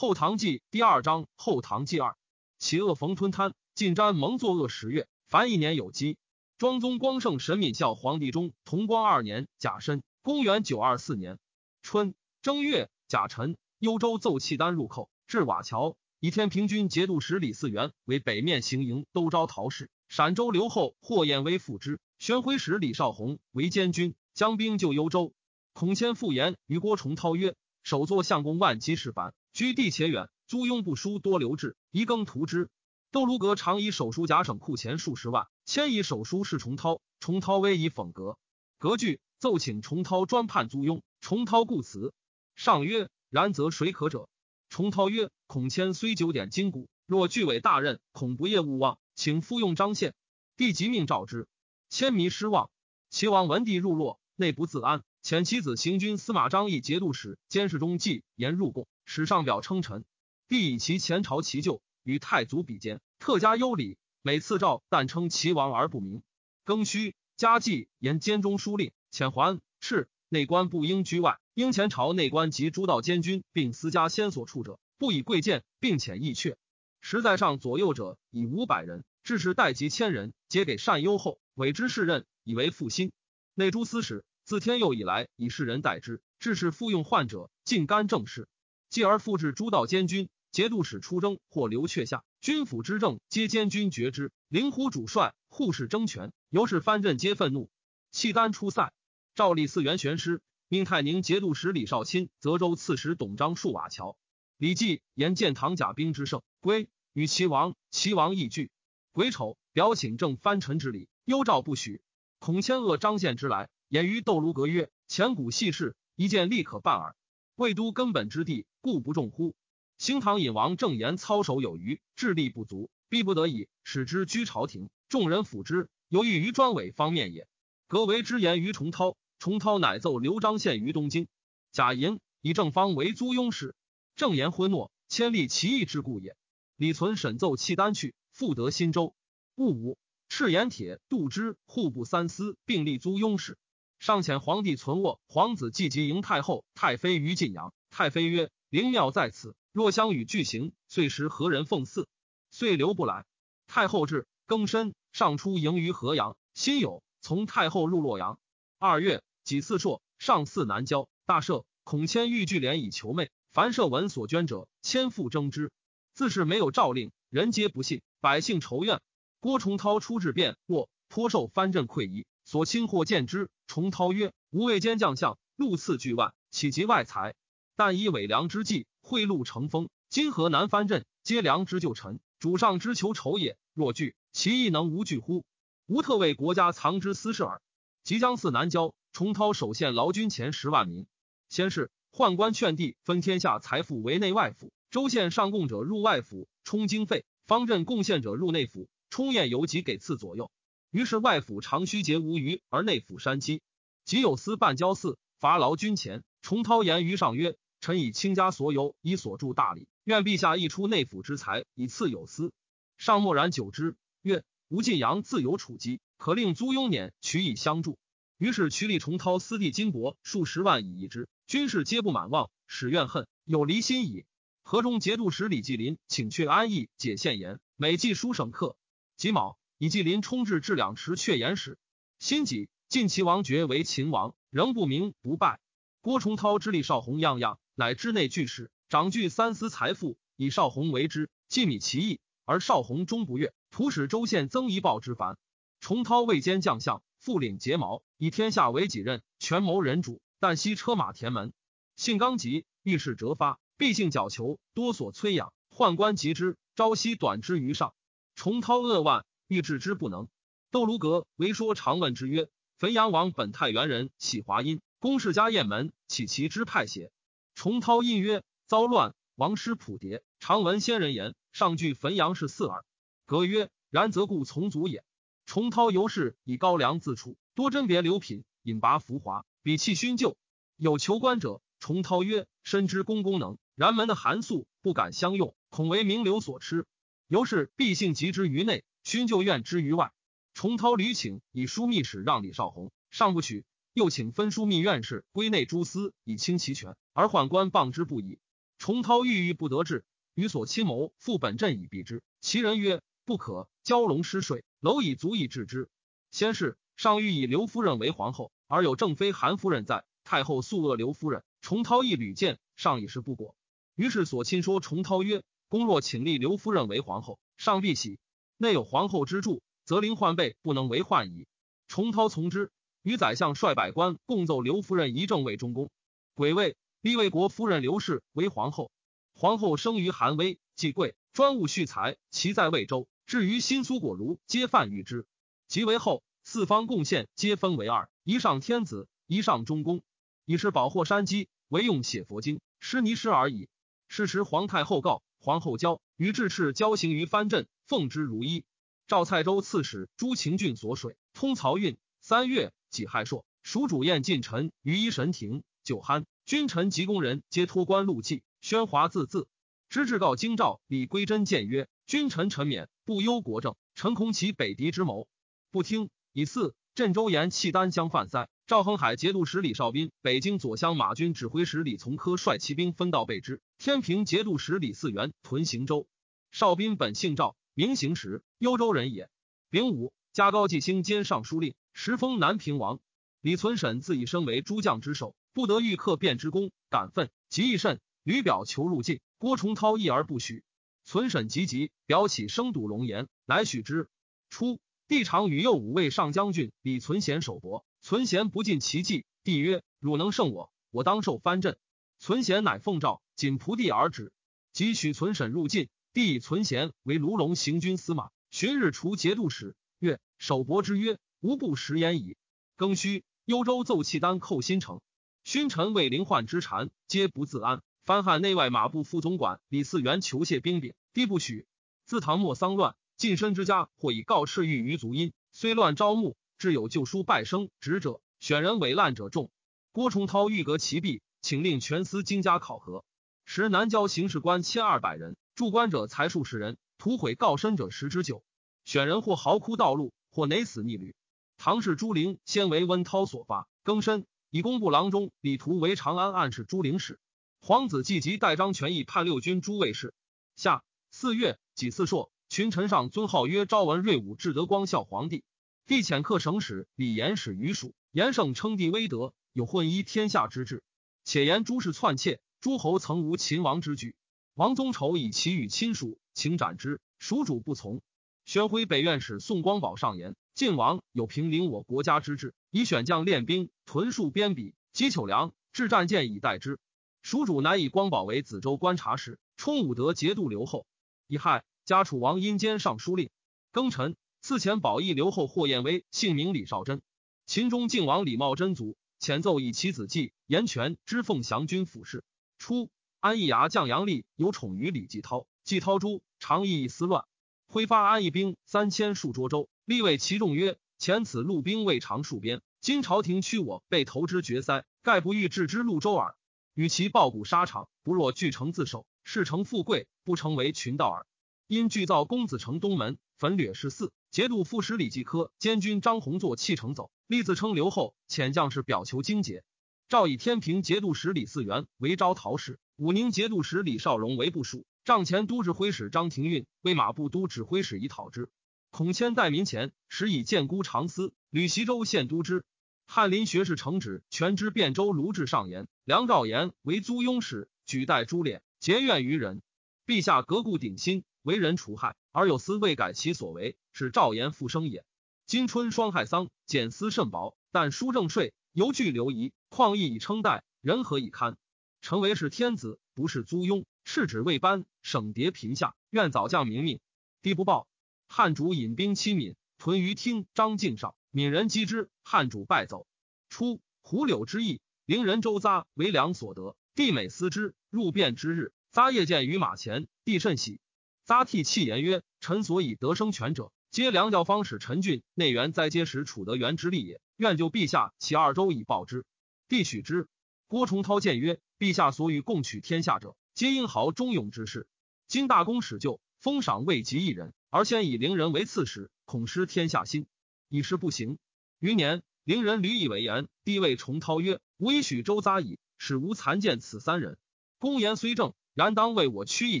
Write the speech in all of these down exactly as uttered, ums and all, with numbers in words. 后唐纪第二章后唐纪二，其恶逢吞贪，进瞻蒙作恶十月，凡一年有基。庄宗光圣神闵孝皇帝中同光二年甲申，公元九二四年春正月甲辰，幽州奏契丹入寇，至瓦桥。以天平军节度使李嗣源为北面行营都招陶氏，陕州留后霍彦威副之，宣徽使李少洪为监军，将兵救幽州。孔谦复言于郭崇韬曰：“首座相公万机事烦，居地且远，租庸不书多留置，一更图之。窦卢阁常以手书假省库钱数十万，迁以手书事崇韬，崇韬威以讽革。革惧，奏请崇韬专判租庸，崇韬故辞。上曰：然则谁可者？崇韬曰：孔谦虽九点筋骨，若据委大任，恐不业勿忘，请复用张宪。帝即命召之。迁迷失望。齐王文帝入洛，内不自安。遣其子行军司马张义节度使监视中纪言入贡，使上表称臣。帝以其前朝其旧，与太祖比肩，特加优礼。每次诏，但称齐王而不明。庚戌，加纪言监中书令，遣还敕内官不应居外，应前朝内官及诸道监军，并私家先所处者。不以贵贱，并且易却。实在上左右者以五百人，致使待及千人，皆给善优后，委之士任，以为复兴。内诸司使自天佑以来，以世人待之，致使复用患者，尽干政事。继而复置诸道监军、节度使出征或留阙下，军府之政皆监军决之。灵狐主帅、护士争权，由是藩镇皆愤怒。契丹出塞，赵立嗣源玄师，命泰宁节度使李少钦、泽州刺史董章戍瓦桥。李继言建唐甲兵之胜，归与齐王，齐王亦惧。癸丑，表请正藩臣之礼，幽诏不许。孔谦恶张宪之来，言于窦卢阁曰：前古细事，一件立可办耳。魏都根本之地，故不重乎？兴唐引王正言操守有余，智力不足，必不得已，使之居朝廷，众人辅之，由于于专委方面也。革为之言于重韬，重韬乃奏刘张宪于东京。贾寅以正方为租庸使。正言昏懦，迁立其意之故也。李存审奏契丹去，复得新州。戊午，赤盐铁杜之户部三司并立租庸使。上遣皇帝存渥皇子季及迎太后太妃于晋阳。太妃曰：灵庙在此，若相与俱行，遂时何人奉祀？遂留不来。太后至，庚申，上出迎于河阳。辛酉，从太后入洛阳。二月，己巳朔，上巳南郊大赦。孔谦欲聚敛以求媚，凡社文所捐者，千赋征之。自是没有诏令，人皆不信，百姓仇怨。郭崇韬出至汴洛，颇受藩镇溃夷，所亲或见之。崇韬曰：吾为奸将相，禄赐巨万，岂及外财？但以伪良之计，贿赂成风。今河南藩镇，皆良之旧臣，主上之求仇也。若惧，其亦能无惧乎？吾特为国家藏之私事耳。即将四南郊，崇韬首献劳军前十万民。先是，宦官劝帝分天下财富为内外府，州县上贡者入外府充经费，方镇贡献者入内府充堰邮集给赐左右。于是外府长虚节无余，而内府山积。即有司半郊寺罚劳军钱，重韬言于上曰：臣以倾家所有以所著大礼，愿陛下一出内府之财以赐有司。上默然久之，曰：吴晋阳自有处机，可令租庸撵取以相助。于是渠吏重韬私地金帛数十万以一之，军事皆不满望，使怨恨有离心矣。河中节度使李继林请阙安邑解县言，每记书省客。己卯，以继林充至至两池阙言使。辛己，晋齐王爵为秦王，仍不明不败。郭崇韬之力少洪样样，乃知内巨士，掌据三司财富，以少洪为之，既米其意，而少洪终不悦，徒使州县增一报之烦。崇韬位兼将相，复领睫毛，以天下为己任，权谋人主，但惜车马田门。性刚急，遇事折发，必性矫求，多所摧养，宦官及之，朝夕短之于上。重韬扼腕，欲治之不能。窦卢阁为说常问之曰：汾阳王本太原人，喜华阴，公氏家雁门，岂其之派邪？重韬应曰：遭乱，王师普迭，常闻先人言，上据汾阳是四耳。阁曰：然则故从族也。重韬由是以高粱自处，多甄别流品，引拔浮华，比气熏旧。有求官者，重韬曰：深知公公能，然门的寒素不敢相用，恐为名流所吃。由是必性急之于内，熏旧怨之于外。重韬屡请以枢密使让李少洪，上不许，又请分枢密院事归内诸司以清其权，而宦官谤之不已。重涛郁郁不得志，与所亲谋复本镇以避之。其人曰：不可，蛟龙失水，蝼蚁足以治之。先是，上欲以刘夫人为皇后，而有正妃韩夫人在，太后素恶刘夫人。重涛亦屡谏，上以事不果。于是所亲说重涛曰：公若请立刘夫人为皇后，上必喜。内有皇后之助，则临患备不能为患矣。重涛从之。与宰相率百官共奏刘夫人，一正位中宫，癸未，立魏国夫人刘氏为皇后。皇后生于韩威，继贵，专务蓄财，其在魏州。至于新苏果如，皆范御之。即为后，四方贡献皆分为二，一上天子，一上中宫，以是保获山鸡，为用写佛经，施尼师而已。是时皇太后告皇后交，于智赤交行于藩镇，奉之如一。赵蔡州刺史朱秦俊所水，通漕运。三月，己亥朔，蜀主宴近臣于一神庭，酒酣，君臣及工人皆脱冠露髻，喧哗自恣。知制告京兆李归真谏曰：君臣臣免，不忧国政，诚恐其北敌之谋，不听。以四镇州盐契丹相犯塞，赵恒海节度使李少斌、北京左厢马军指挥使李从科率骑兵分道备之。天平节度使李嗣源屯行州。少斌本姓赵，名行时，幽州人也。丙午，加高季兴兼尚书令，时封南平王。李存审自以身为诸将之首，不得御客辩之功，感愤极亦甚。吕表求入晋，郭崇韬议而不许。存审急急，表起声睹龙颜，来许之。初，帝常与右武卫上将军李存贤守搏，存贤不尽其计。帝曰：汝能胜我，我当受藩镇。存贤乃奉诏，仅仆地而止。即许存审入晋，帝以存贤为卢龙行军司马，旬日除节度使。曰：守伯之曰，无不食言矣。庚戌，幽州奏契丹寇新城，勋臣为灵患之缠，皆不自安。藩汉内外马部副总管李嗣源求谢兵柄，帝不许。自唐末丧乱，近身之家或以告敕狱于足阴，虽乱招募，至有旧书败生职者，选人伪滥者众。郭崇韬欲革其弊，请令全司京家考核。时南郊刑事官千二百人，驻官者才数十人，屠毁告身者十之九。选人或嚎哭道路，或馁死逆旅。唐氏朱灵先为温韬所发，更深以工部郎中李图为长安按事朱灵使。皇子季及代张权义叛六军诸卫士。下四月，己巳朔，群臣上尊号曰昭文瑞武至德光孝皇帝。帝遣客省使李严使于蜀，严胜称帝威德，有混依天下之志，且言诸事篡窃，诸侯曾无秦王之举。王宗丑以其与亲属，请斩之，蜀主不从。宣徽北院使宋光宝上言：晋王有平临我国家之志，以选将练兵，屯戍边鄙，积糗粮，置战舰以待之。蜀主乃以光宝为梓州观察使，充武德节度留后。乙亥，加楚王殷兼尚书令。庚辰，赐前保义留后霍彦威，姓名李少贞。秦中靖王李茂贞卒，遣奏以其子季、严权之奉降军府事。初，安义衙将杨立有宠于李继韬，继韬诛，常议私乱。挥发安义兵三千戍涿州，立谓其众曰：前此陆兵未尝戍边，今朝廷驱我被投之决塞，盖不欲置之陆州耳。与其抱鼓沙场，不若据城自守，事成富贵，不成为群盗耳。因具造公子城东门，焚掠十四。节度副使李继科监军张弘作弃城走，立自称留后，遣将士表求荆节。诏以天平节度使李嗣源为招讨使，武宁节度使李少荣为部署。帐前都指挥使张廷运为马步都指挥使以讨之。孔谦代民前，时以建孤长司，吕习州县都之。翰林学士承旨全知汴州卢志上言：梁兆言为租庸使，举代株敛，结怨于人。陛下革故鼎新，为人除害，而有司未改其所为，使兆言复生也。今春双害丧，减司甚薄，但书正税，犹惧流移，况亦以称代，人何以堪？臣为是天子，不是租庸。赤指未班，省谍贫下，愿早降明命。帝不报。汉主引兵欺闽，屯于听张境上，闽人击之，汉主败走。初，胡柳之役，陵人周匝为粮所得，帝每思之，入汴之日，匝夜见于马前，帝甚喜。匝涕泣言曰：臣所以得生权者，皆梁教方使陈俊、内援栽皆使楚德元之力也，愿就陛下其二州以报之。帝许之。郭崇韬谏曰：陛下所与共取天下者，皆英豪忠勇之士，今大功始就，封赏未及一人，而先以陵人为刺史，恐失天下心，以是不行。余年，陵人屡以为言，帝谓崇韬曰：吾以许周匝矣，使无残见此三人。公言虽正，然当为我屈意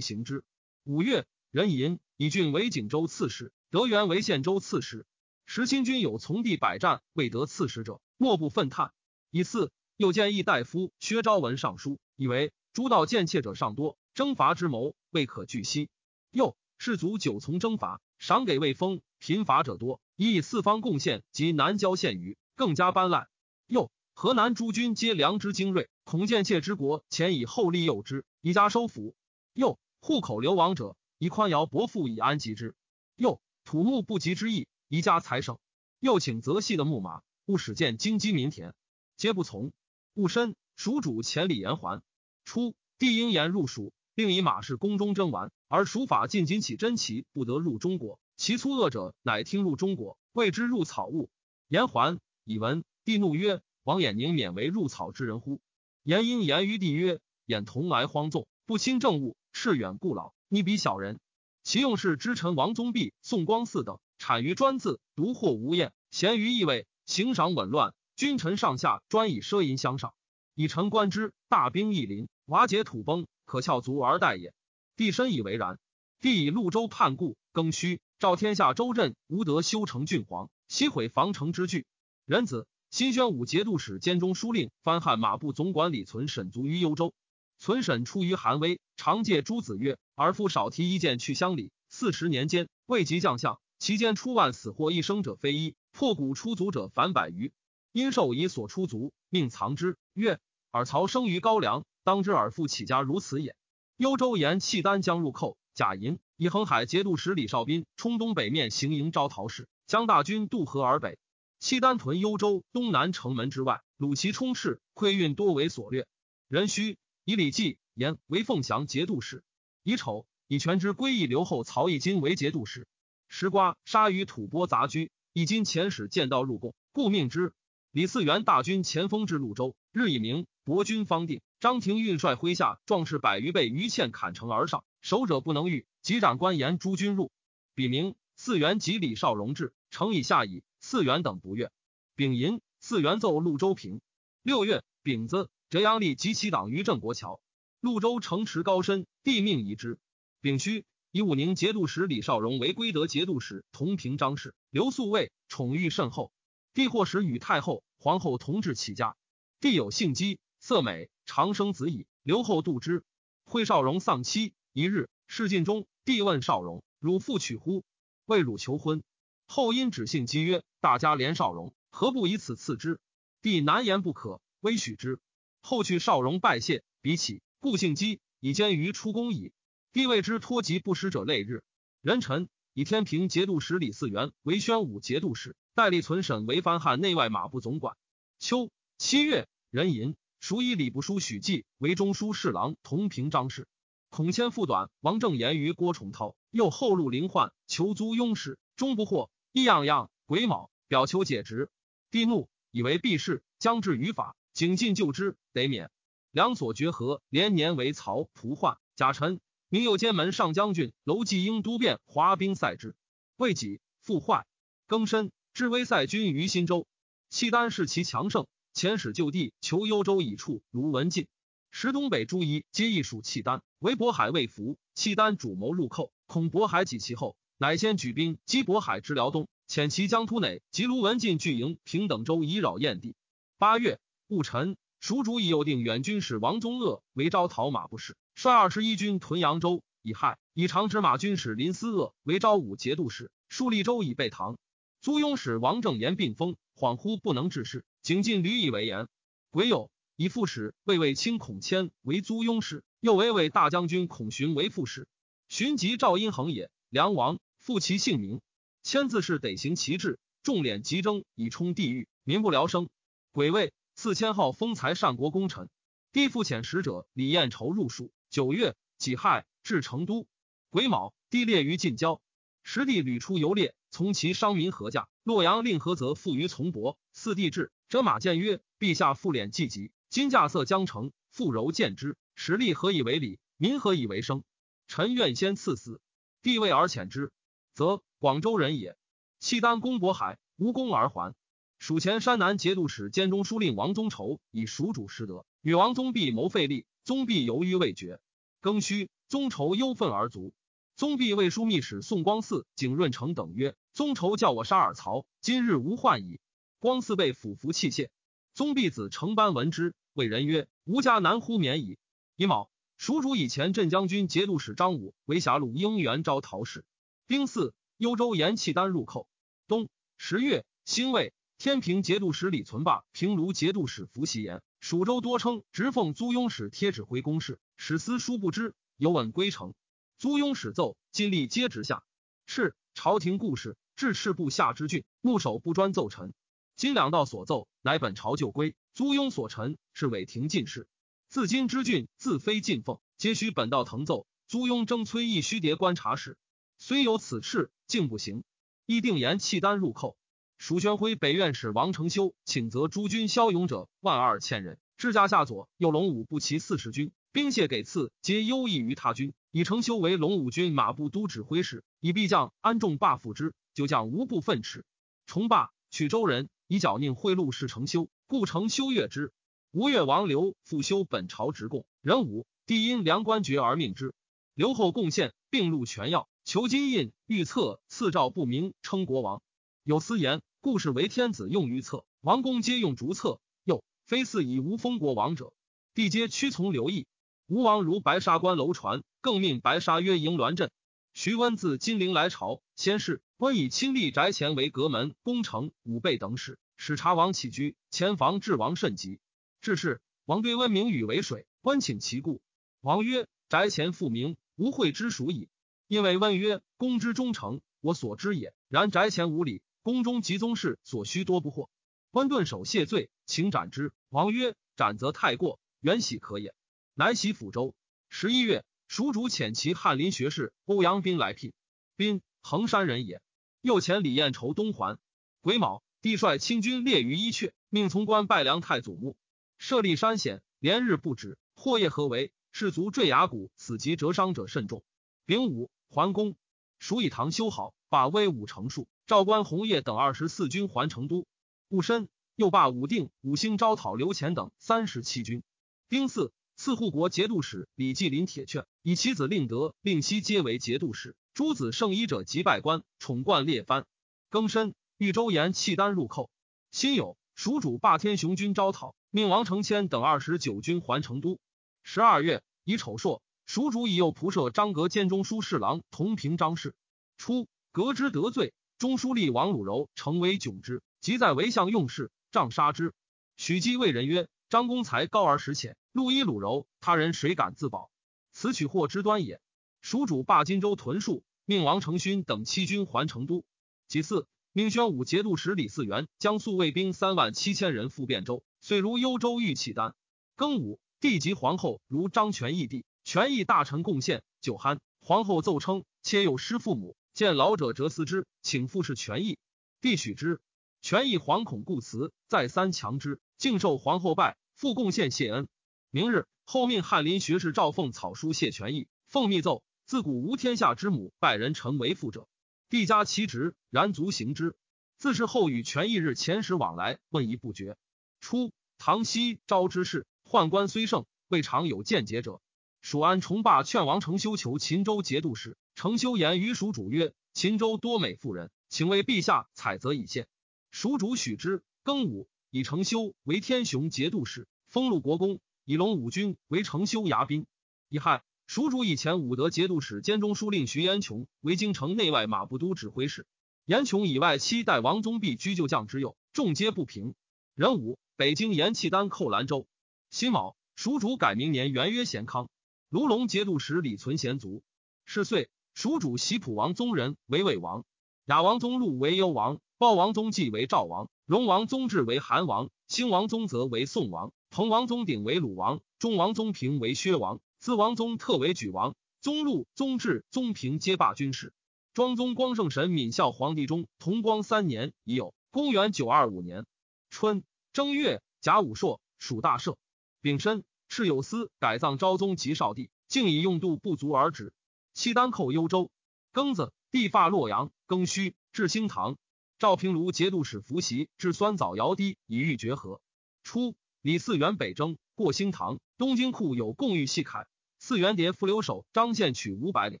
行之。五月，壬寅，以郡为锦州刺史，德元为献州刺史。时清军有从地百战未得刺史者，莫不愤叹。以四，又见议大夫薛昭文上书，以为诸道贱窃者尚多，征伐之谋未可据悉。又士卒久从征伐，赏给未丰，贫乏者多，以以四方贡献及南郊县余，更加斑斓。又河南诸军皆良之精锐，恐见窃之国前以后利诱之，以加收服。又户口流亡者，以宽徭薄赋以安及之。又土木不及之意，以加财省。又请择系的牧马，勿使见荆棘民田，皆不从。戊申，蜀主遣李延还。初，帝应延入蜀，并以马氏宫中征完，而蜀法尽仅起真旗，不得入中国。其粗恶者，乃听入中国，谓之入草务。延还以闻，帝怒曰：“王衍宁免为入草之人乎？”延因言于帝曰：“衍同来荒纵，不亲政务，恃远固老，逆比小人。其用事之臣王宗弼、宋光嗣等，产于专字，独获无厌，咸于异位，行赏紊乱。”君臣上下专以奢淫相上，以臣观之，大兵一临，瓦解土崩，可翘足而待也。帝深以为然。帝以潞州叛故，更虚，召天下州镇，无德修成郡皇，悉毁防城之具。壬子，新宣武节度使监中书令番汉马步总管李存审卒于幽州。存审出于韩威，常借诸子曰：“而夫少提一剑去乡里，四十年间，未及将相，其间出万死或一生者非一，破骨出族者凡百余。”因受以所出族，命藏之。曰：“尔曹生于高梁，当知尔父起家如此也。”幽州沿契丹将入寇，贾寅以恒海节度使李少斌冲东北面行营招陶氏，将大军渡河而北。契丹屯幽州东南城门之外，鲁齐充斥，溃运多为所掠。壬戌，以李继言为凤翔节度使。乙丑，以权之归义留后曹义金为节度使。石瓜杀于吐蕃杂居，义金遣使见道入贡，故命之。李嗣源大军前锋至潞州，日已明，薄军方定。张廷运率麾下壮士百余倍于堑砍城而上，守者不能御，及斩官沿诸军入。丙明，嗣源及李少荣至，城以下矣，嗣源等不悦。丙寅，嗣源奏潞州平。六月，丙子，浙阳吏及其党于镇国桥，潞州城池高深，帝命移之。丙戌，以武宁节度使李少荣为归德节度使同平张氏，刘宿卫宠遇甚厚。帝或时与太后、皇后同治起家，帝有性姬，色美，长生子矣。留后度之。会少荣丧妻，一日事尽中，帝问少荣：“汝父娶乎？”为汝求婚。后因指性姬曰：“大家怜少荣，何不以此赐之？”帝难言不可，微许之。后去少荣拜谢，比起故性姬以监于出宫矣。帝谓之脱籍不食者累日。壬辰，以天平节度使李嗣源为宣武节度使。戴笠存审为藩汉内外马步总管。秋七月，壬寅，属以礼部书许济为中书侍郎同平章事。孔谦复短王正言于郭崇韬，又后入灵患，求租庸使，终不获，一样样癸卯，表求解职。帝怒，以为避世，将至于法，景进就之，得免。两所决合，连年为曹、蒲患、贾臣，明右监门上将军楼济英都变华兵塞之，未己复坏，更深。至威塞军于新州，契丹是其强盛，遣使就地求幽州以处卢文进。时东北诸夷皆亦属契丹，唯渤海未服。契丹主谋入寇，恐渤海己其后，乃先举兵击渤海之辽东，遣其将突馁及卢文进聚营平等州以扰燕地。八月戊辰，蜀主以右定远军使王宗鄂为招讨马步使，率二十一军屯扬州。乙亥，以长直马军使林思鄂为昭武节度使，戍利州以备唐。租庸使王正言病风，恍惚不能治事，景进屡以为言。癸酉，以副使魏卫卿孔谦为租庸使，又为魏大将军孔寻为副使。寻即赵阴衡也，梁王，复其姓名。谦自是得行其志，重敛急征，以充地狱，民不聊生。癸未，赐谦号封才善国功臣。帝复遣使者李彦筹入蜀。九月己亥，至成都。癸卯，帝列于近郊。时帝屡出游猎，从其商民合驾。洛阳令何则附于从伯，四帝至，折马谏曰：“陛下复敛既极，今稼穑将成，复柔见之，实力何以为理？民何以为生？臣愿先赐死。”帝位而遣之，则广州人也。契丹攻渤海，无功而还。蜀前山南节度使监中书令王宗筹以蜀主失德，与王宗弼谋废立，宗弼犹豫未决。庚戌，宗仇忧愤而卒。宗弼谓枢密使宋光嗣、景润成等曰：“宗仇叫我杀尔曹，今日无患矣。”光嗣被俯伏器械。宗弼子程班闻之，谓人曰：“吾家难乎免矣。”乙卯，蜀主以前镇将军节度使张武为狭鲁应元招讨使。丁巳，幽州延契丹入寇。冬十月，辛未，天平节度使李存霸平卢节度使伏羲言，蜀州多称直奉租庸使贴指挥公事，使司殊不知，有稳归城。租庸使奏，尽力皆直下。是朝廷故事，至赤部下之郡，牧守不专奏臣。今两道所奏，乃本朝旧规，租庸所陈，是伪廷进士。自今之郡，自非进奉，皆须本道腾奏。租庸征崔亦虚迭观察使，虽有此敕，竟不行。议定延契丹入寇。蜀宣徽北院使王承修请责诸军骁勇者万二千人，至驾下左右龙武步骑四十军，兵械给赐皆优异于他军。以承修为龙武军马步都指挥使，以必将安众霸复之，九将无不愤斥。崇霸曲州人，以剿宁贿赂事承修，故承修越之。吴越王刘复修本朝职贡，壬午，帝因梁官爵而命之。刘后贡献，并入全要，求金印，御册赐诏不明，称国王。有司言，故事为天子用御册，王公皆用竹册。又非似以无封国王者，帝皆屈从刘毅。吴王如白沙关楼船，更命白沙曰营滦镇。徐温自金陵来朝，先是温以亲历宅前为阁门、宫城、武备等使，使察王起居，前防治王甚急。至是，王对温名与为水，温请其故。王曰：“宅前复名，吾惠之属矣。”因为温曰：“公之忠诚，我所知也。然宅前无礼，宫中及宗室所需多不惑。”温顿首谢罪，请斩之。王曰：“斩则太过，原喜可也。”乃徙抚州。十一月，蜀主遣其翰林学士欧阳斌来聘。斌，衡山人也。又遣李彦筹东还。癸卯，帝率清军列于伊阙，命从官拜梁太祖墓，设立山险，连日不止，或夜合围，士卒坠崖谷，死及折伤者甚众。丙午，还宫。蜀以堂修好，把威武成数，赵观红叶等二十四军还成都。戊申，又罢武定、武兴招讨刘潜等三十七军。丁巳，赐护国节度使李继林铁券，以其子令德、令熙皆为节度使，诸子圣医者即拜官，宠冠列藩。庚申，豫州延契丹入寇。辛酉，蜀主霸天雄军招讨，命王承谦等二十九军还成都。十二月，乙丑朔，蜀主以右仆射张格兼中书侍郎同平张氏。初，格之得罪，中书吏王鲁柔成为窘之，即在为相用事，杖杀之。许基谓人曰：“张公才高而实浅，路依鲁柔，他人谁敢自保？此取祸之端也。”蜀主罢荆州屯戍，命王承勋等七军还成都。其次，命宣武节度使李嗣源江苏卫兵三万七千人赴汴州，遂如幽州遇契丹。庚午，帝及皇后如张权义帝，权义大臣贡献。九酣，皇后奏称，妾有失父母，见老者折思之，请复视权义，帝许之。权义惶恐故辞，再三强之，竟受皇后拜。复贡献谢恩。明日，后命翰林学士赵凤草书谢权义，奉密奏：“自古无天下之母拜人臣为父者，帝加其职，然足行之。”自是后与权义日前时往来，问疑不绝。初，唐熙昭之事，宦官虽盛，未尝有见解者。蜀安重霸劝王承修求秦州节度使，承修言于蜀主曰：“秦州多美妇人，请为陛下采择以献。”蜀主许之。庚午，以承修为天雄节度使，封陆国公，以龙武军为承修牙兵。乙亥，蜀主以前武德节度使兼中书令徐延琼为京城内外马步都指挥使。延琼以外戚代王宗弼居旧将之右，众皆不平。壬午，北京延契丹寇兰州。辛卯，蜀主改明年元曰咸康。卢龙节度使李存贤卒。是岁，蜀主袭普王宗仁为魏王，雅王宗禄为幽王，鲍王宗继为赵王，荣王宗智为韩王，兴王宗泽为宋王，彭王宗鼎为鲁王，中王宗平为薛王，资王宗特为莒王，宗禄、宗智、宗平皆罢军事。庄宗光圣神闵孝皇帝中同光三年已有，公元九二五年春正月，甲午朔，蜀大赦。丙申，蚩有司改葬昭宗及少帝，竟以用度不足而止。契丹寇幽州。庚子，帝发洛阳。庚戌，至兴唐。赵平卢节度使伏羲至酸枣尧堤以御决河。初，李嗣源北征，过兴唐，东京库有贡玉细铠，四元牒伏留守张献取五百领，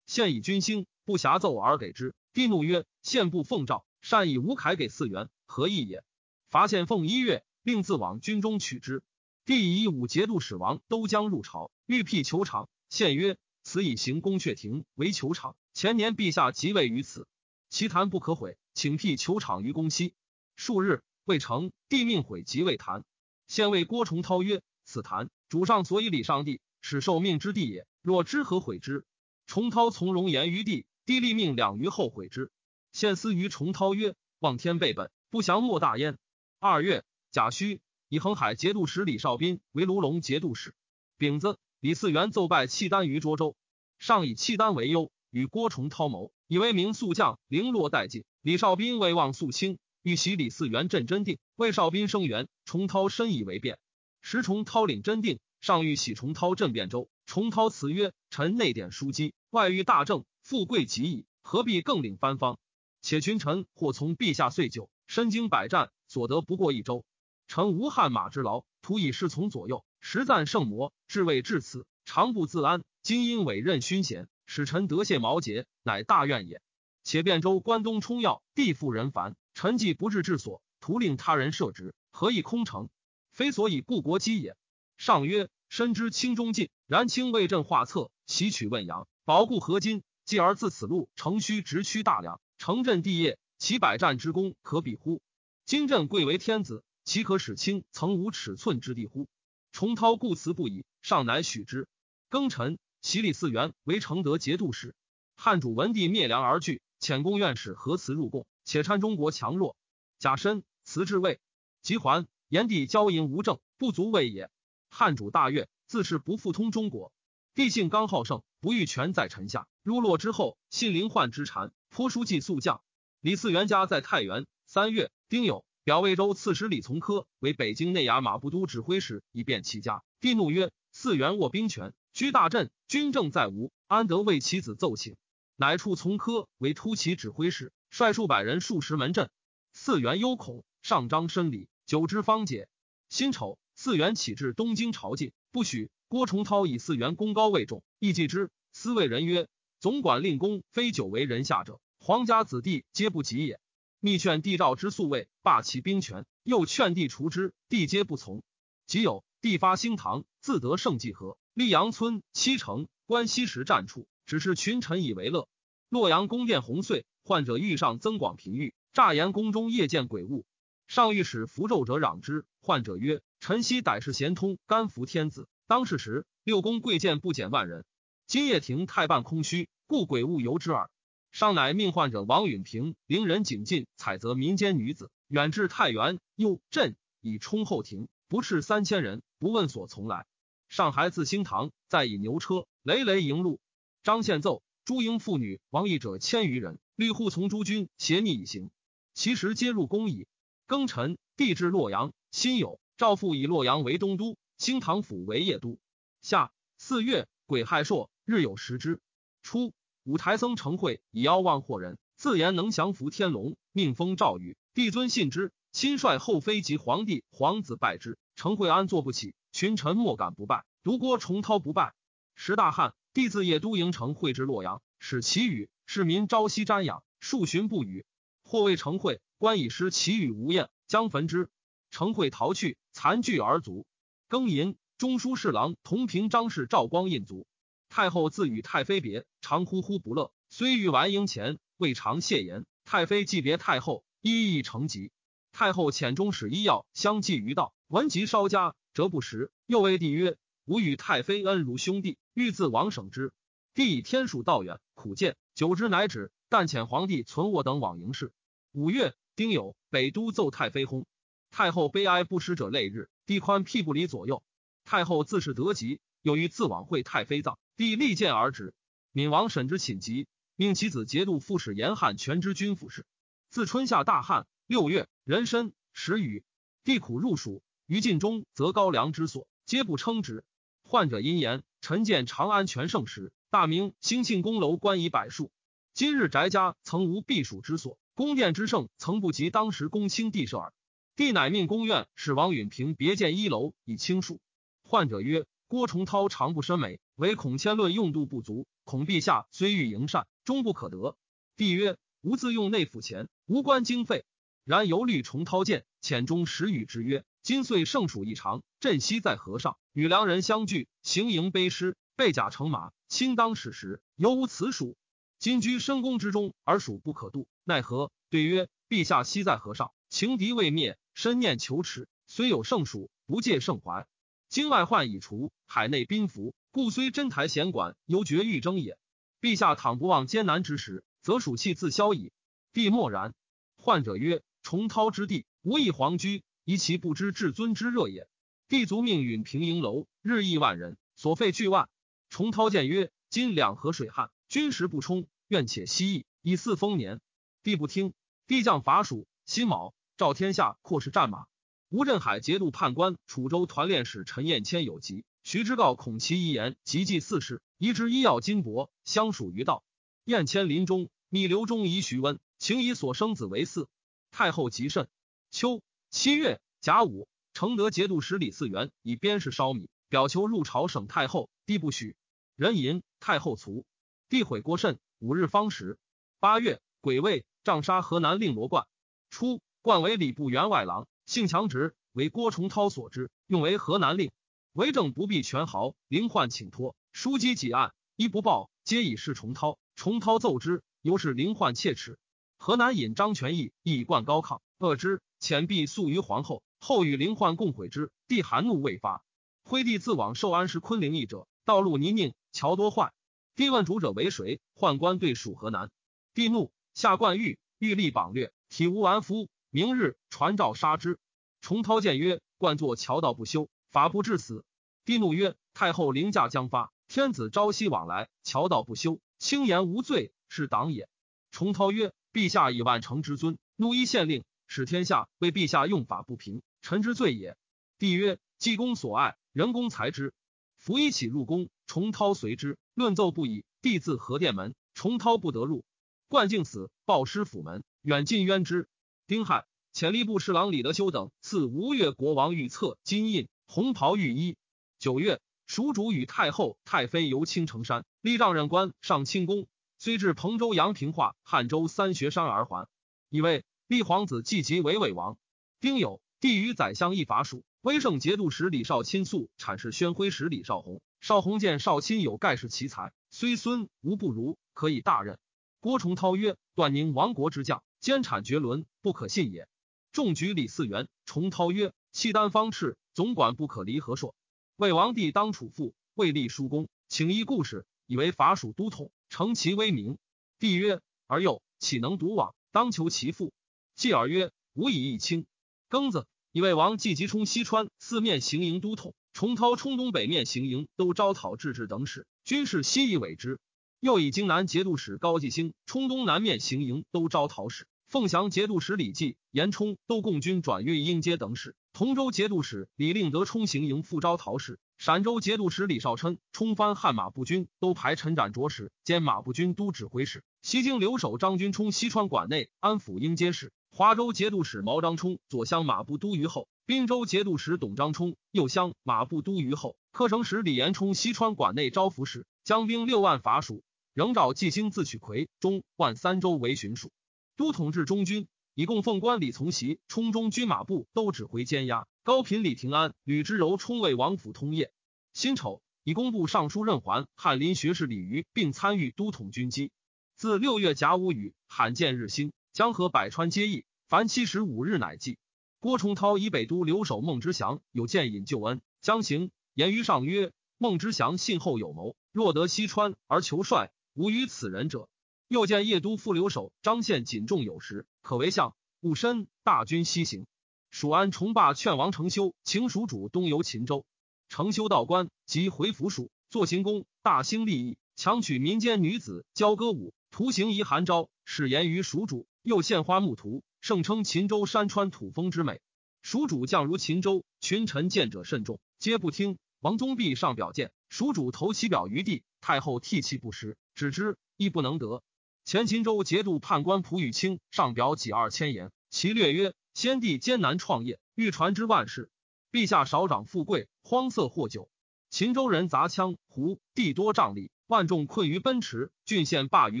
现以军兴，不暇奏而给之。帝怒曰：“献不奉诏，善以吴凯给四元，何意也？”伐献俸一月，令自往军中取之。帝以武节度使王都将入朝，欲辟囚场。献曰：“此以行宫阙庭为囚场，前年陛下即位于此，其坛不可毁，请辟囚场于宫西。”数日未成，帝命毁即位坛。献谓郭崇韬曰：“此坛，主上所以礼上帝，使受命之地也。若知何毁之？”崇韬从容言于帝，帝立命两于后毁之。献私于崇韬曰：“望天背本，不祥莫大焉。”二月，甲戌，以恒海节度使李少斌为卢龙节度使。丙子，李嗣源奏拜契丹于涿州，上以契丹为忧，与郭崇韬谋，以为明宿将零落殆尽。李少斌为望肃清，欲袭李嗣源镇真定，为少斌声援，崇韬深以为辩。时崇韬领真定，上欲喜崇韬镇汴州，崇韬辞曰：“臣内典枢机，外御大政，富贵极矣，何必更领藩方？且群臣或从陛下岁久，身经百战，所得不过一州。臣无汗马之劳，徒以侍从左右，实赞圣魔，至位至此，常不自安。今因委任勋贤，使臣得谢毛节，乃大愿也。且汴州关东冲要，地富人繁，臣既不治治所，徒令他人设职，何以空城？非所以故国基也。”上曰：“深知清中尽，然清为朕画策，袭取汶阳，保固合金，继而自此路城虚直趋大梁，城镇地业，其百战之功可比乎？今朕贵为天子，岂可使卿曾无尺寸之地乎？”崇韬故辞不已，上乃许之。庚辰，袭李嗣源为承德节度使。汉主文帝灭梁而据，遣贡院使何辞入贡，且参中国强弱。甲申，辞至魏。即还，炎帝交淫无政，不足畏也。汉主大悦，自是不复通中国。帝性刚好胜，不欲权在臣下。入洛之后，信林患之缠，颇书记宿将。李嗣源家在太原。三月，丁酉，表魏州刺史李从珂为北京内衙马步都指挥使，以便其家。帝怒曰：“嗣源握兵权，居大镇，军政在无，安得为其子奏请？”乃处从珂为突骑指挥使，率数百人数十门阵。嗣源忧恐，上章申礼，久之方解。辛丑，嗣源起至东京朝觐，不许。郭崇韬以嗣源功高位重，亦忌之。司谓人曰：“总管令公非久为人下者，皇家子弟皆不及也。”密劝帝召之宿卫，罢其兵权，又劝帝除之，帝皆不从。即有帝发兴唐，自得盛济河、溧阳村、西城、关西时战处，只是群臣以为乐。洛阳宫殿红碎，患者欲上增广频域，乍言宫中夜见鬼物。上御史符咒者攘之，患者曰：“臣昔逮是贤通，甘服天子。当世时，六宫贵贱不减万人。今夜庭太半空虚，故鬼物由之耳。”上乃命患者王允平领人警进，采择民间女子，远至太原、幽镇，以充后庭，不斥三千人，不问所从来。上还自兴唐，再以牛车累累迎路。张献奏诸营妇女王役者千余人，律护从诸军，胁逆以行，其实皆入宫矣。庚辰，帝至洛阳。辛酉，诏复以洛阳为东都，兴唐府为邺都。夏四月，癸亥朔，日有食之。初，五台僧成会以邀妄惑人，自言能降服天龙，命封诏禹，帝尊信之，亲率后妃及皇帝皇子拜之。成会安坐不起，群臣莫敢不拜，独郭崇韬不拜。时大旱，帝自邺都营城会至洛阳，使祈雨，市民朝夕瞻仰，数旬不雨。或谓成会，官以失祈雨无厌，将焚之。成会逃去，残聚而卒。庚寅，中书侍郎同平章事赵光胤卒。太后自与太妃别，常呼呼不乐，虽于完婴前，未尝谢言。太妃既别太后，一一成疾。太后遣中使医药相继于道，闻疾稍加，辄不食。又谓帝曰：“吾与太妃恩如兄弟，欲自往省之。”帝以天数道远，苦谏，久之乃止。但遣皇帝存我等往营事。五月，丁酉，北都奏太妃薨。太后悲哀不施者泪日，帝宽辟不离左右。太后自是得疾，由于自往会太妃葬，帝立谏而止。闵王审之寝疾，命其子节度副使严汉全知军府事。自春夏大旱，六月壬申时雨，帝苦入暑，于尽中则高粱之所，皆不称职。患者因言，臣见长安全盛时，大明兴庆宫楼观以百数，今日宅家曾无避暑之所，宫殿之盛曾不及当时公卿帝舍耳。帝乃命宫院使王允平别建一楼以清暑。患者曰：“郭崇韬常不深美，唯孔谦论用度不足，恐陛下虽欲营善，终不可得。帝曰：吾自用内府钱，无关经费。然犹虑崇韬谏，遣中时与之曰：今岁盛暑异常，朕昔在河上，与良人相聚，行营卑诗，备甲乘马，卿当使时，犹无此暑。今居深宫之中，而暑不可度，奈何？对曰：陛下昔在河上，情敌未灭，深念求耻，虽有盛暑，不戒盛怀。今外患已除，海内宾服，故虽真台险管，犹绝欲争也。陛下倘不忘艰难之时，则暑气自消矣。帝默然。患者曰：重韬之地，无以皇居，宜其不知至尊之热也。帝卒命允平营楼，日益万人，所费巨万。重韬谏曰：今两河水旱，军食不充，愿且息益，以似丰年。帝不听。帝降伐蜀、辛卯，召天下阔士战马。吴镇海节度判官、楚州团练使陈彦谦有疾，徐之告恐其遗言，及祭四事，移之医药金帛，相属于道。彦谦临终，密刘忠遗徐温，请以所生子为嗣。太后极甚。秋七月甲午，承德节度使李嗣源以边事烧米，表求入朝省太后，帝不许。壬寅，太后卒。帝悔过甚，五日方食。八月癸未，杖杀河南令罗贯。初，贯为礼部员外郎。性强直，为郭崇韬所知，用为河南令。为政不避权豪，凌患请托，书机几案，一不报，皆以示崇韬。崇韬奏之，由是凌患切齿。河南尹张全义亦以贯高亢，恶之，遣必诉于皇后，后与凌患共悔之。帝含怒未发。徽帝自往寿安时昆陵一者，道路泥泞，桥多坏。帝问主者为谁？宦官对属河南。帝怒，下冠狱，欲立榜略，体无完肤。明日传诏杀之。重韬谏曰：惯作桥道不修，法不治死。帝怒曰：太后凌驾将发，天子朝夕往来，桥道不修，轻言无罪，是党也。重韬曰：陛下以万乘之尊，怒依县令，使天下为陛下用法不平，臣之罪也。帝曰：济公所爱，人公裁之。伏一起入宫，重韬随之，论奏不已。帝自和殿门，重韬不得入。灌敬死，报师府门，远近冤之。丁亥，前吏部侍郎李德修等赐吴越国王御册金印、红袍御衣。九月，蜀主与太后、太妃游青城山，历丈人官上清宫，虽至彭州阳平化、汉州三学山而还。以为立皇子继即为伪王。丁酉，帝与宰相议伐蜀。威胜节度使李少钦诉阐释宣徽使李少洪，少洪见少钦有盖世奇才，虽孙无不如，可以大任。郭崇韬曰：段宁亡国之将，奸谄绝伦，不可信也。众举李嗣源。重韬曰：契丹方炽，总管不可离和硕。魏王帝当处父，未立叔公，请依故事，以为伐蜀都统，承其威名。帝曰：而又岂能独往？当求其父。继而曰：吾以一卿。庚子，以魏王继即充西川四面行营都统，重韬充东北面行营都招讨制置等使，军事悉以委之。又以荆南节度使高季兴充东南面行营都招讨使，凤翔节度使李济、严冲都共军转运应接等使，同州节度使李令德充行营副招讨使，陕州节度使李少琛充番汉马步军都排陈展卓使兼马步军都指挥使，西京留守张军充西川管内安抚应接使，华州节度使毛章冲左厢马步都虞后，滨州节度使董章冲右厢马步都虞后，客城使李延冲西川管内招抚使，将兵六万伐蜀。仍召季兴自取魁、中、万三州为巡署，都统制中军，以供奉官李从袭充中军马部都指挥监押，高频李廷安、吕之柔充卫王府通业。辛丑，以工部尚书任还、翰林学士李渔并参与都统军机。自六月甲午雨，罕见日星，江河百川皆溢，凡七十五日乃祭。郭崇韬以北都留守孟知祥有见引救恩，将行言于上曰：孟知祥信后有谋，若得西川而求帅，无与此人者。又见夜都副留守张宪谨重有时，可为相务身，大军西行。蜀安重霸劝王承修请蜀主东游秦州，承修到关，即回府蜀，做行宫，大兴利益，强取民间女子教歌舞，徒行遗韩昭，使言于蜀主。又献花木图，盛称秦州山川土风之美。蜀主降如秦州，群臣见者甚众，皆不听。王宗弼上表谏，蜀主投其表于地，太后涕泣不食，只知亦不能得。前秦州节度判官蒲与清上表几二千言，其略曰：先帝艰难创业，欲传之万世，陛下少长富贵，荒色祸久。秦州人杂羌胡地多瘴疠，万众困于奔驰，郡县罢于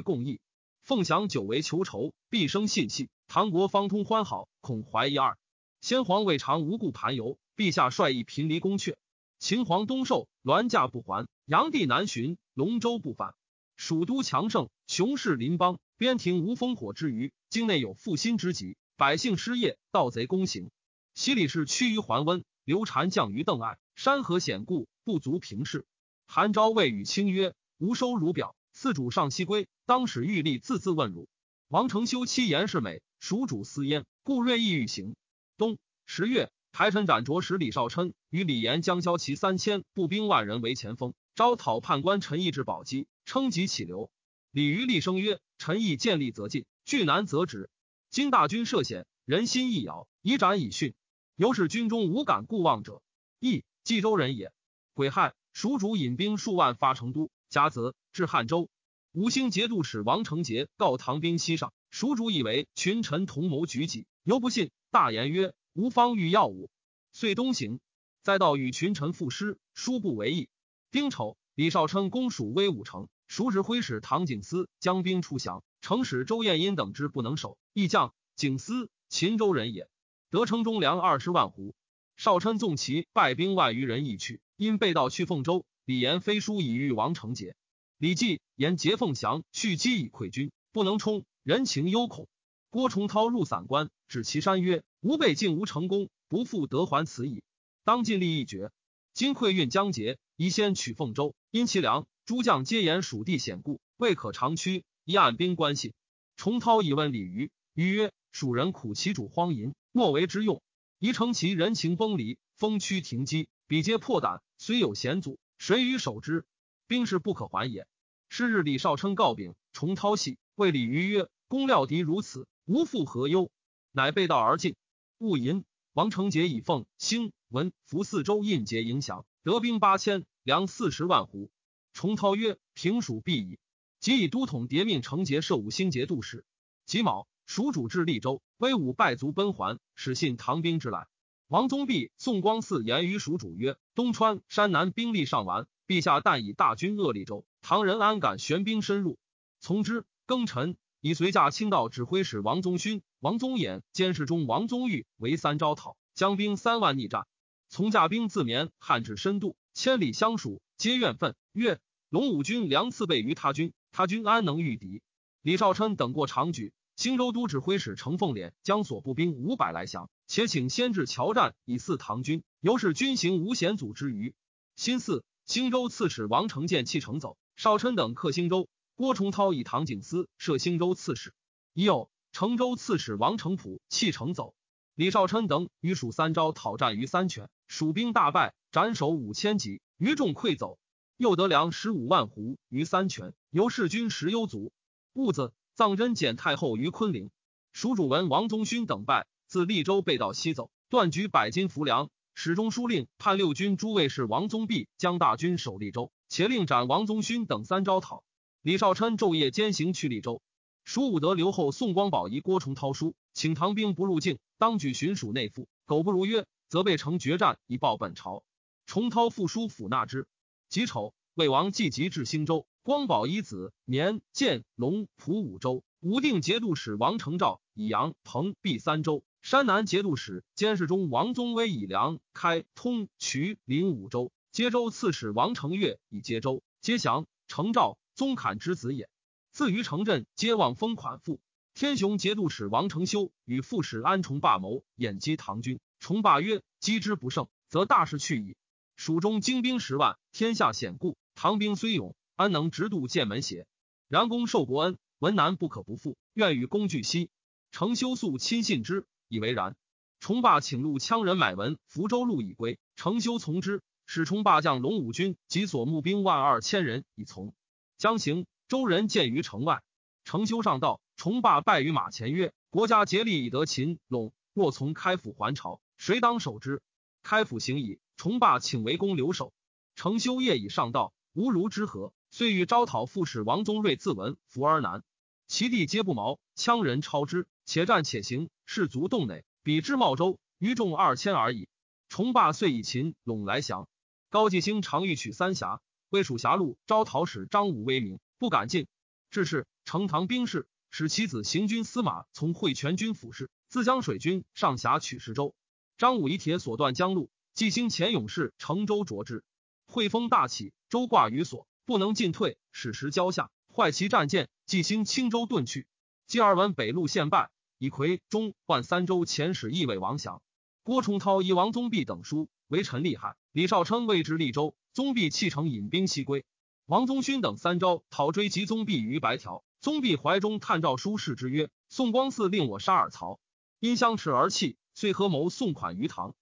共议。凤翔久为求仇，必生信隙。唐国方通欢好，恐怀一二。先皇未尝无故盘游，陛下率意频离宫阙。秦皇东狩，栾驾不还；炀帝南巡，龙舟不返。蜀都强盛，雄势邻邦，边庭无烽火之余，京内有负心之极，百姓失业，盗贼公行。西里氏趋于桓温，刘禅降于邓艾，山河险固，不足平视。韩昭谓与卿曰：“吾收汝表，四主上西归，当使御吏自自问汝。”王承修妻严氏美，蜀主私焉，故锐意欲行。冬十月，台臣斩卓使李少琛与李严将骁骑三千，步兵万人为前锋，招讨判官陈毅至宝鸡，称疾起流。李渔厉声曰：“陈毅见利则进，拒难则止。今大军涉险，人心易摇，以斩以训。有使军中无敢顾望者，亦冀州人也。”癸亥，蜀主引兵数万发成都，甲子至汉州。吴兴节度使王承杰告唐兵西上，蜀主以为群臣同谋举己，犹不信，大言曰：“吾方欲耀武。”遂东行。再到与群臣赋诗，殊不为意。丁丑，李少琛攻蜀威武城，蜀指挥使唐景思将兵出降，城使周彦殷等之不能守，亦将景思秦州人也。得城中粮二十万斛。少琛纵骑败兵万余人，一去。因被盗去凤州，李严飞书以御王承杰。李继、严节凤翔蓄积以溃军，不能冲，人情忧恐。郭崇韬入散关，指岐山曰：“吾辈竟无成功，不复得还此矣。当尽力一决。今溃运将竭，宜先取凤州，因其粮诸将皆言蜀地险固，未可长驱，宜按兵观信。”崇韬以问李渔，渔曰：“蜀人苦其主荒淫，莫为之用。宜乘其人情崩离，风趋停机，彼皆破胆，虽有险阻，谁与守之？兵士不可还也。”是日，李少琛告禀，重韬喜，谓李渔曰：“公料敌如此，吾复何忧？”乃背道而进。戊寅，王承杰以奉、兴、文、福四州印节迎降，得兵八千，粮四十万斛。重韬曰：“平蜀必矣。”即以都统迭命承杰设五星节度使。己卯，蜀主至利州，威武败卒奔还，使信唐兵之来。王宗弼、宋光嗣言于蜀主曰：“东川、山南兵力尚完，陛下但以大军扼利州，唐人安敢悬兵深入？”从之。庚辰，以随驾清道指挥使王宗勋、王宗衍、监视中王宗玉为三招讨，将兵三万逆战。从驾兵自绵汉至深度，千里相属，皆怨愤曰：“龙武军粮次备于他军，他军安能御敌？”李少琛等过长举。荆州都指挥使程凤琏将所部兵五百来降，且请先至桥战，以伺唐军，由是军行无险阻之余。辛巳，荆州刺史王承建弃城走，少琛等克荆州。郭崇韬以唐景思设荆州刺史。已有成州刺史王承普弃城走。李少琛等与蜀三招讨战于三泉，蜀兵大败，斩首五千级，余众溃走。又得粮十五万斛于三泉，由是军十忧卒。戊子，葬真简太后于昆陵，蜀主文王宗勋等败，自利州被盗西走，断举百斤浮粮。始中书令判六军诸卫士王宗弼将大军守利州，且令斩王宗勋等三招讨。李少琛昼夜兼行去利州。蜀武德留后宋光宝仪郭崇韬书，请唐兵不入境，当举巡蜀内附。苟不如约，则备城决战，以报本朝。崇韬复书府纳之。己丑，魏王继即至兴州。光宝一子绵建龙浦五州，武定节度使王承照以阳彭毕三州，山南节度使监视中王宗威以梁开通渠临五州，接州刺史王承岳以接州，接降承照宗侃之子也。自于城镇皆望封款赋。天雄节度使王承修与副使安重霸谋，掩击唐军。重霸曰：“击之不胜，则大事去矣。蜀中精兵十万，天下险固，唐兵虽勇，安能直渡剑门邪？然公受国恩，文南不可不复，愿与公俱息。”程修素亲信之，以为然。重霸请录羌人买文福州路以归，程修从之，使重霸将龙武军及所募兵万二千人以从。将行，周人见于城外，程修上道，重霸拜于马前曰：“国家竭力以得秦陇，若从开府还朝，谁当守之？”开府行矣，重霸请为公留守。程修夜以上道，无如之何？遂欲招讨副使王宗瑞自文福而南，其地皆不毛，羌人超之，且战且行，士卒洞内，彼至茂州，余众二千而已。重霸遂以秦陇来降。高季兴常欲取三峡，为属狭路招讨使张武威名，不敢进。致仕，承唐兵事，使其子行军司马从会全军府事，自江水军上峡取十州。张武以铁所断江路，季兴遣勇士乘舟斫之。惠风大起，舟挂于所，不能进退，矢石交下，坏其战舰。季兴轻舟遁去。继而闻北路陷败，以魁、中、万三州遣使谥为王祥。郭崇韬以王宗弼等书为臣利害，李绍称谓之利州。宗弼弃城引兵西归。王宗勋等三招讨追及宗弼于白条。宗弼怀中探诏书示之曰：宋光嗣令我杀尔曹，因相持而弃，遂合谋送款于唐。